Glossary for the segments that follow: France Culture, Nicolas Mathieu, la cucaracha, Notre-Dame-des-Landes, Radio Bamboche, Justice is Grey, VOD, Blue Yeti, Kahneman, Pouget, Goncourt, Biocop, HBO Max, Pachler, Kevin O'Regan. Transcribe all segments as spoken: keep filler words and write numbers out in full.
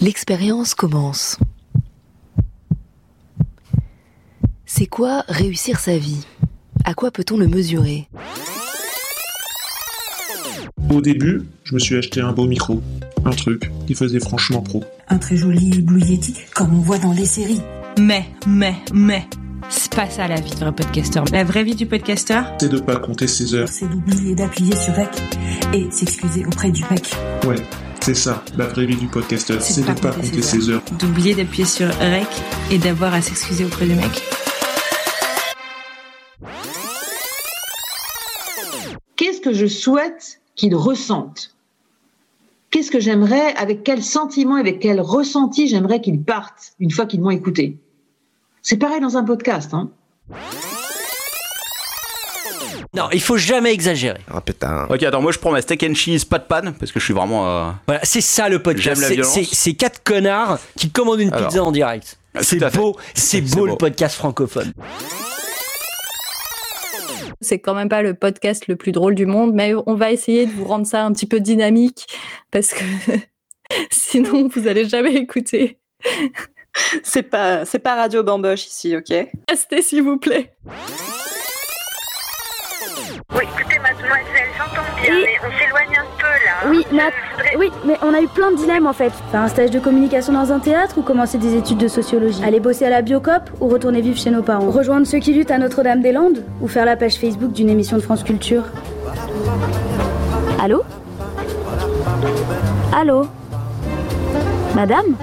L'expérience commence. C'est quoi réussir sa vie ? À quoi peut-on le mesurer ? Au début, je me suis acheté un beau micro, un truc qui faisait franchement pro. Un très joli Blue Yeti, comme on voit dans les séries. Mais, mais, mais, c'est pas ça la vie d'un podcasteur. La vraie vie du podcasteur, c'est de pas compter ses heures. C'est d'oublier d'appuyer sur Rec et s'excuser auprès du P E C. Ouais. C'est ça, la vraie vie du podcasteur, c'est, c'est de ne pas compter ses heures. D'oublier d'appuyer sur Rec et d'avoir à s'excuser auprès du mec. Qu'est-ce que je souhaite qu'il ressente ? Qu'est-ce que j'aimerais, avec quel sentiment, avec quel ressenti j'aimerais qu'ils partent une fois qu'ils m'ont écouté ? C'est pareil dans un podcast, hein ? Non, il faut jamais exagérer. Ah oh, putain. Ok, attends, moi je prends ma steak and cheese, pas de panne, parce que je suis vraiment. Euh... Voilà, c'est ça le podcast. J'aime la violence. C'est, c'est, c'est quatre connards qui commandent une Alors, pizza en direct. C'est beau, c'est, c'est beau, beau le podcast francophone. C'est quand même pas le podcast le plus drôle du monde, mais on va essayer de vous rendre ça un petit peu dynamique, parce que sinon vous allez jamais écouter. C'est pas, c'est pas Radio Bamboche ici, ok ? Restez s'il vous plaît. Oui, écoutez, mademoiselle, j'entends bien, oui. Mais on s'éloigne un peu, là. Oui, ma... voudrais... oui, mais on a eu plein de dilemmes, en fait. Faire un stage de communication dans un théâtre ou commencer des études de sociologie ? Aller bosser à la Biocop ou retourner vivre chez nos parents ? Rejoindre ceux qui luttent à Notre-Dame-des-Landes ou faire la page Facebook d'une émission de France Culture ? Allô ? Allô ? Madame ?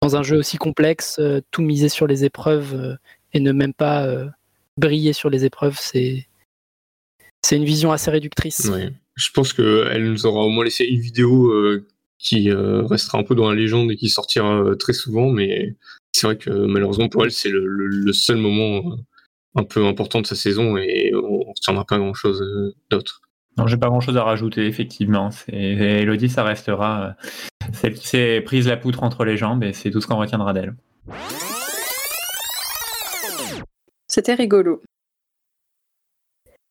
Dans un jeu aussi complexe, euh, tout miser sur les épreuves euh, et ne même pas... Euh... briller sur les épreuves, c'est c'est une vision assez réductrice. Oui. Je pense qu'elle nous aura au moins laissé une vidéo euh, qui euh, restera un peu dans la légende et qui sortira euh, très souvent, mais c'est vrai que malheureusement pour elle, c'est le, le, le seul moment euh, un peu important de sa saison et on ne retiendra pas grand-chose euh, d'autre. Non, j'ai pas grand-chose à rajouter, effectivement. C'est... Elodie, ça restera euh, celle qui s'est prise la poutre entre les jambes et c'est tout ce qu'on retiendra d'elle. C'était rigolo.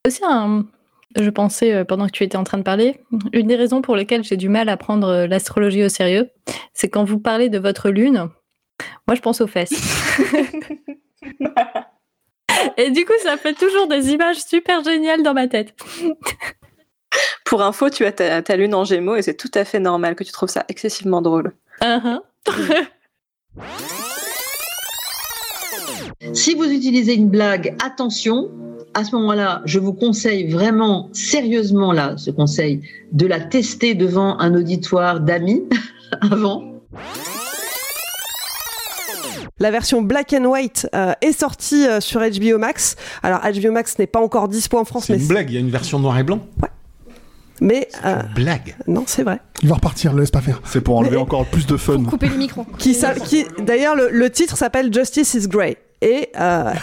Aussi, un, je pensais, pendant que tu étais en train de parler, une des raisons pour lesquelles j'ai du mal à prendre l'astrologie au sérieux, c'est quand vous parlez de votre lune, moi je pense aux fesses. Et du coup, ça fait toujours des images super géniales dans ma tête. Pour info, tu as ta, ta lune en Gémeaux et c'est tout à fait normal que tu trouves ça excessivement drôle. Uh-huh. Si vous utilisez une blague, attention, à ce moment-là, je vous conseille vraiment, sérieusement, là, ce conseil, de la tester devant un auditoire d'amis avant. La version Black and White euh, est sortie euh, sur H B O Max. Alors, H B O Max n'est pas encore dispo en France. C'est mais une c'est... blague, il y a une version noir et blanc. Ouais. Mais, c'est euh, une blague. Non, c'est vrai. Il va repartir, le laisse pas faire. C'est pour enlever mais... encore plus de fun. Pour couper le micro. Qui, sa... qui... D'ailleurs, le, le titre s'appelle Justice is Grey. Et euh...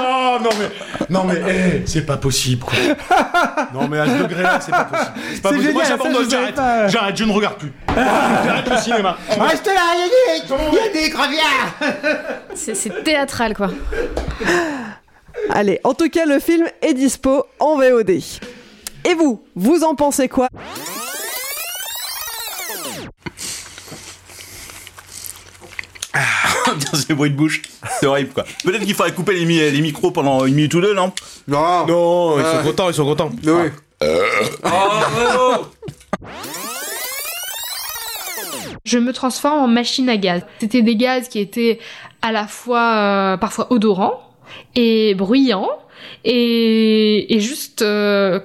oh, non mais non mais hey, c'est pas possible quoi. Non mais à ce degré là c'est pas possible. C'est pas c'est possible. Génial, moi j'abandonne, j'arrête. Pas... J'arrête, je ne regarde plus. J'arrête le cinéma. Reste là, il y a des, des crevières. C'est, c'est théâtral quoi. Allez, en tout cas le film est dispo en V O D. Et vous, vous en pensez quoi ? C'est le bruit de bouche, c'est horrible quoi. Peut-être qu'il faudrait couper les, mi- les micros pendant une minute ou deux, non ? Non, non, ils euh... sont contents, ils sont contents. Oui. Ah. Euh... Oh je me transforme en machine à gaz. C'était des gaz qui étaient à la fois euh, parfois odorants et bruyants et, et juste. Euh...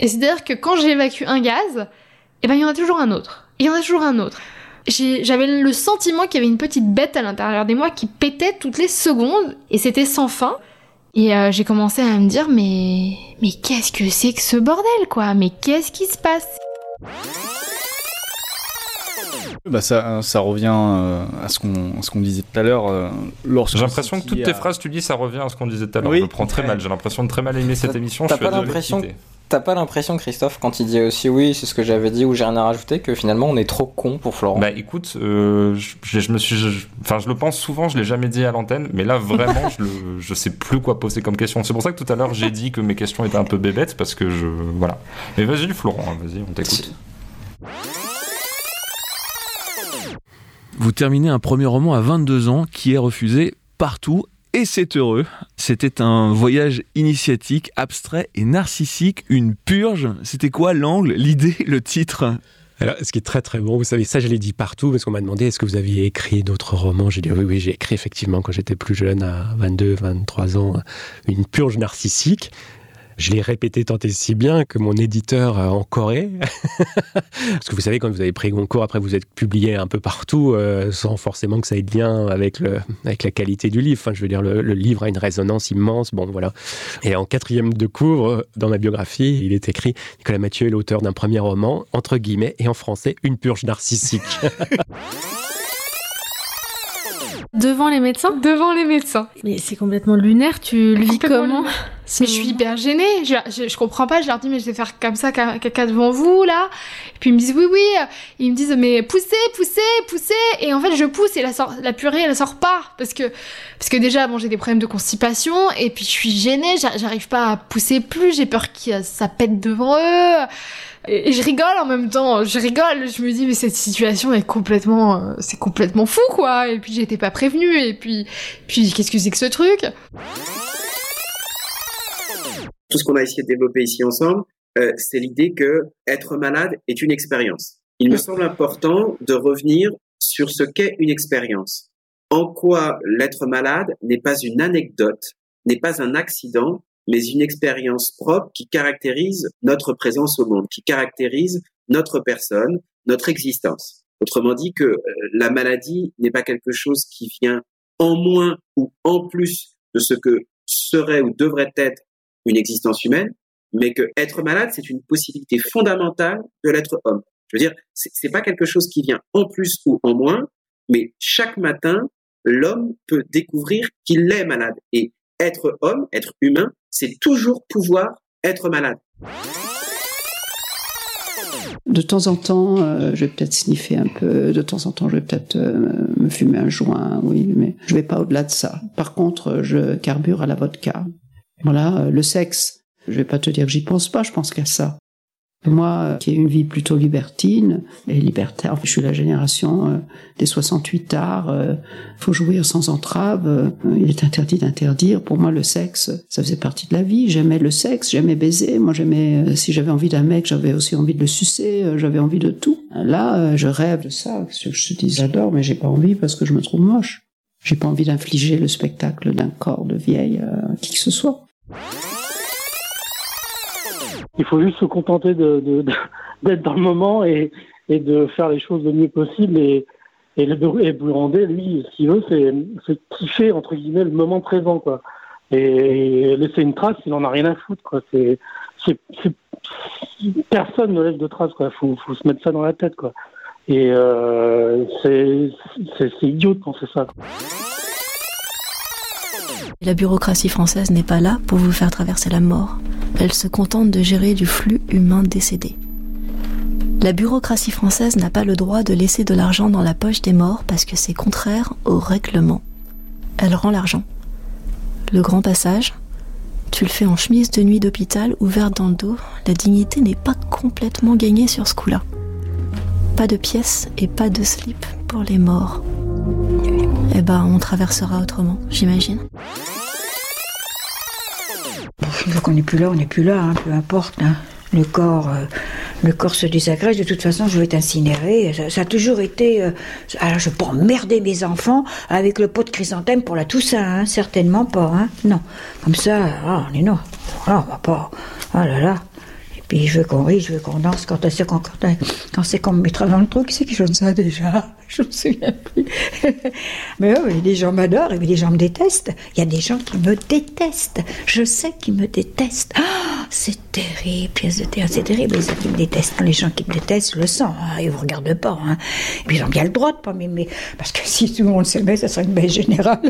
Et c'est-à-dire que quand j'évacue un gaz, eh ben il y en a toujours un autre. Il y en a toujours un autre. J'ai, j'avais le sentiment qu'il y avait une petite bête à l'intérieur des moi qui pétait toutes les secondes et c'était sans fin. Et euh, j'ai commencé à me dire mais mais qu'est-ce que c'est que ce bordel quoi ? Mais qu'est-ce qui se passe ? Bah ça, ça revient euh, à ce qu'on, à ce qu'on disait tout à l'heure. Euh, j'ai l'impression que toutes tes à... phrases tu dis, ça revient à ce qu'on disait tout à l'heure. Oui, je le prends très ouais. mal. J'ai l'impression de très mal aimer cette t'as, émission. T'as je suis pas l'impression, t'as pas l'impression, Christophe, quand il dit aussi oui, c'est ce que j'avais dit ou j'ai rien à rajouter, que finalement on est trop con pour Florent. Bah écoute, euh, je, je me suis, enfin je, je le pense souvent, je l'ai jamais dit à l'antenne, mais là vraiment, je, le, je sais plus quoi poser comme question. C'est pour ça que tout à l'heure j'ai dit que mes questions étaient un peu bébêtes parce que je, voilà. Mais vas-y Florent, hein, vas-y, on t'écoute. C'est... Vous terminez un premier roman à vingt-deux ans qui est refusé partout, et c'est heureux. C'était un voyage initiatique, abstrait et narcissique, une purge. C'était quoi l'angle, l'idée, le titre ? Alors, ce qui est très très bon, vous savez, ça je l'ai dit partout, parce qu'on m'a demandé est-ce que vous aviez écrit d'autres romans. J'ai dit oui, oui, j'ai écrit effectivement quand j'étais plus jeune, à vingt-deux, vingt-trois ans, une purge narcissique. Je l'ai répété tant et si bien que mon éditeur en Corée, parce que vous savez, quand vous avez pris Goncourt, après vous êtes publié un peu partout, euh, sans forcément que ça ait de lien avec, le, avec la qualité du livre. Enfin, je veux dire, le, le livre a une résonance immense. Bon, voilà. Et en quatrième de couvre, dans ma biographie, il est écrit « Nicolas Mathieu est l'auteur d'un premier roman, entre guillemets, et en français, une purge narcissique. » Devant les médecins ? Devant les médecins. Mais c'est complètement lunaire, tu le vis comment ? Mais je suis hyper gênée, je, je, je comprends pas, je leur dis mais je vais faire comme ça caca devant vous là, et puis ils me disent oui oui, ils me disent mais poussez, poussez, poussez, et en fait je pousse et la, sort, la purée elle sort pas, parce que, parce que déjà bon j'ai des problèmes de constipation, et puis je suis gênée, j'arrive pas à pousser plus, j'ai peur que ça pète devant eux, et, et je rigole en même temps, je rigole, je me dis mais cette situation est complètement, c'est complètement fou quoi, et puis j'étais pas prévenue, et puis, puis qu'est-ce que c'est que ce truc ? Tout ce qu'on a essayé de développer ici ensemble, euh, c'est l'idée que être malade est une expérience. Il me semble important de revenir sur ce qu'est une expérience. En quoi l'être malade n'est pas une anecdote, n'est pas un accident, mais une expérience propre qui caractérise notre présence au monde, qui caractérise notre personne, notre existence. Autrement dit, que euh, la maladie n'est pas quelque chose qui vient en moins ou en plus de ce que serait ou devrait être une existence humaine, mais que être malade, c'est une possibilité fondamentale de l'être homme. Je veux dire, c'est, c'est pas quelque chose qui vient en plus ou en moins, mais chaque matin, l'homme peut découvrir qu'il est malade. Et être homme, être humain, c'est toujours pouvoir être malade. De temps en temps, euh, je vais peut-être sniffer un peu. De temps en temps, je vais peut-être euh, me fumer un joint, oui, mais je vais pas au-delà de ça. Par contre, je carbure à la vodka. Voilà, le sexe, je vais pas te dire que j'y pense pas, je pense qu'à ça. Moi, qui ai une vie plutôt libertine et libertaire, je suis la génération euh, des soixante-huit ards, euh, faut jouir sans entrave, euh, il est interdit d'interdire. Pour moi, le sexe, ça faisait partie de la vie. J'aimais le sexe, j'aimais baiser. Moi, j'aimais, euh, si j'avais envie d'un mec, j'avais aussi envie de le sucer, euh, j'avais envie de tout. Là, euh, je rêve de ça, je te dis j'adore, mais j'ai pas envie parce que je me trouve moche. J'ai pas envie d'infliger le spectacle d'un corps de vieille à euh, qui que ce soit. Il faut juste se contenter de, de, de, d'être dans le moment et, et de faire les choses le mieux possible. Et, et, le, et Burandais, lui, ce qu'il veut, c'est, c'est kiffer, entre guillemets, le moment présent, quoi. Et, et laisser une trace, il en a rien à foutre, quoi. C'est, c'est, c'est, personne ne laisse de trace, quoi. Faut, faut se mettre ça dans la tête, quoi. Et euh, c'est, c'est, c'est idiot de penser ça, quoi. La bureaucratie française n'est pas là pour vous faire traverser la mort. Elle se contente de gérer du flux humain décédé. La bureaucratie française n'a pas le droit de laisser de l'argent dans la poche des morts parce que c'est contraire au règlement. Elle rend l'argent. Le grand passage, tu le fais en chemise de nuit d'hôpital, ouverte dans le dos, la dignité n'est pas complètement gagnée sur ce coup-là. Pas de pièces et pas de slip pour les morts. Eh ben, on traversera autrement, j'imagine. Une fois qu'on n'est plus là, on n'est plus là, hein, peu importe. Hein. Le corps, euh, le corps se désagrège, de toute façon, je vais être incinérée. Ça, ça a toujours été... Euh, alors, je ne vais pas emmerder mes enfants avec le pot de chrysanthème pour la Toussaint, hein, certainement pas. Hein, non, comme ça, oh, on est non. Oh, on va pas... Oh là là. Et puis, je veux qu'on rie, je veux qu'on danse. Quand c'est qu'on, quand, quand c'est qu'on me mettra dans le trou, qui c'est qui chante ça déjà ? Je me souviens plus. Mais oui, des gens m'adorent et des gens me détestent. Il y a des gens qui me détestent. Je sais qu'ils me détestent. Oh, c'est terrible, pièce de théâtre, c'est terrible. Les gens qui me détestent, les gens qui me détestent, je le sens, hein, ils ne vous regardent pas. Hein. Et puis ils ont bien le droit de pas m'aimer, parce que si tout le monde s'aimait, ça serait une baisse générale.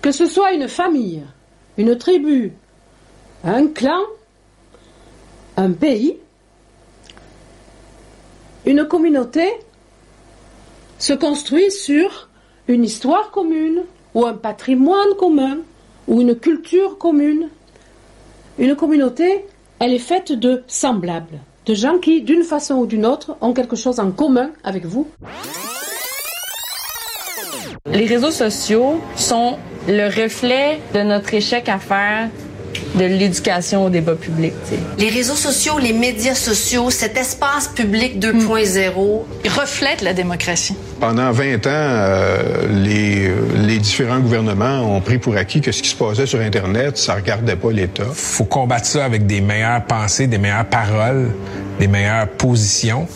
Que ce soit une famille, une tribu, un clan, un pays, une communauté se construit sur une histoire commune, ou un patrimoine commun, ou une culture commune. Une communauté, elle est faite de semblables, de gens qui, d'une façon ou d'une autre, ont quelque chose en commun avec vous. Les réseaux sociaux sont le reflet de notre échec à faire de l'éducation au débat public. T'sais. Les réseaux sociaux, les médias sociaux, cet espace public deux point zéro reflète la démocratie. Pendant vingt ans, euh, les, les différents gouvernements ont pris pour acquis que ce qui se passait sur Internet, ça regardait pas l'État. Faut combattre ça avec des meilleures pensées, des meilleures paroles, des meilleures positions.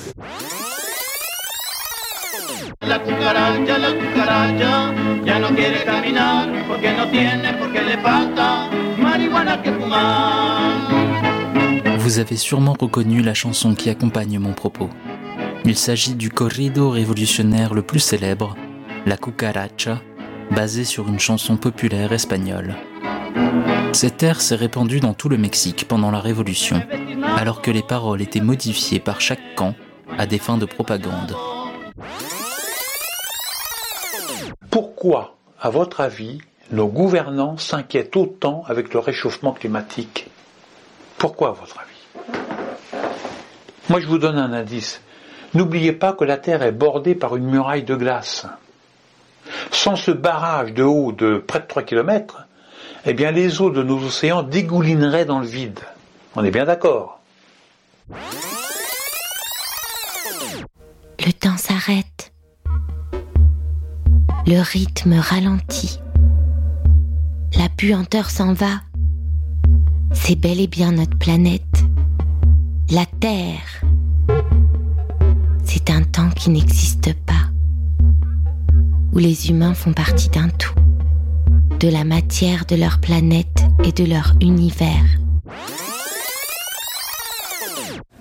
La cucaracha, la cucaracha, ya no quiere caminar, porque no tiene, porque le falta. Vous avez sûrement reconnu la chanson qui accompagne mon propos. Il s'agit du corrido révolutionnaire le plus célèbre, la cucaracha, basée sur une chanson populaire espagnole. Cet air s'est répandu dans tout le Mexique pendant la Révolution, alors que les paroles étaient modifiées par chaque camp à des fins de propagande. Pourquoi, à votre avis, nos gouvernants s'inquiètent autant avec le réchauffement climatique? Pourquoi, à votre avis? Moi, je vous donne un indice. N'oubliez pas que la Terre est bordée par une muraille de glace. Sans ce barrage de haut de près de trois kilomètres, eh bien, les eaux de nos océans dégoulineraient dans le vide. On est bien d'accord? Le temps s'arrête. Le rythme ralentit. La puanteur s'en va. C'est bel et bien notre planète, la Terre. C'est un temps qui n'existe pas, où les humains font partie d'un tout, de la matière de leur planète et de leur univers.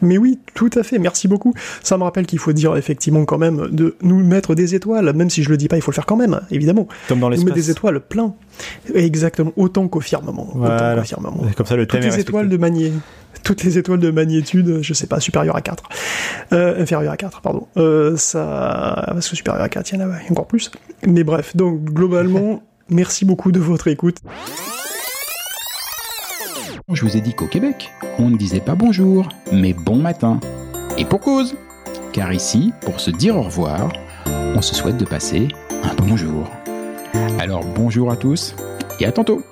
Mais oui, tout à fait, merci beaucoup. Ça me rappelle qu'il faut dire effectivement quand même de nous mettre des étoiles, même si je le dis pas, il faut le faire quand même, évidemment. Comme dans l'espace. Nous mettre des étoiles plein. Exactement, autant qu'au firmament. Voilà. Autant qu'au firmament. Comme ça, le thème est respecté. Toutes les étoiles de Magnier. Toutes les étoiles de magnitude, je sais pas, supérieure à quatre. Euh, inférieure à quatre, pardon. Euh, ça... Parce que supérieure à quatre, il y en a encore plus. Mais bref, donc globalement, merci beaucoup de votre écoute. Je vous ai dit qu'au Québec, on ne disait pas bonjour, mais bon matin. Et pour cause! Car ici, pour se dire au revoir, on se souhaite de passer un bonjour. Alors bonjour à tous et à tantôt!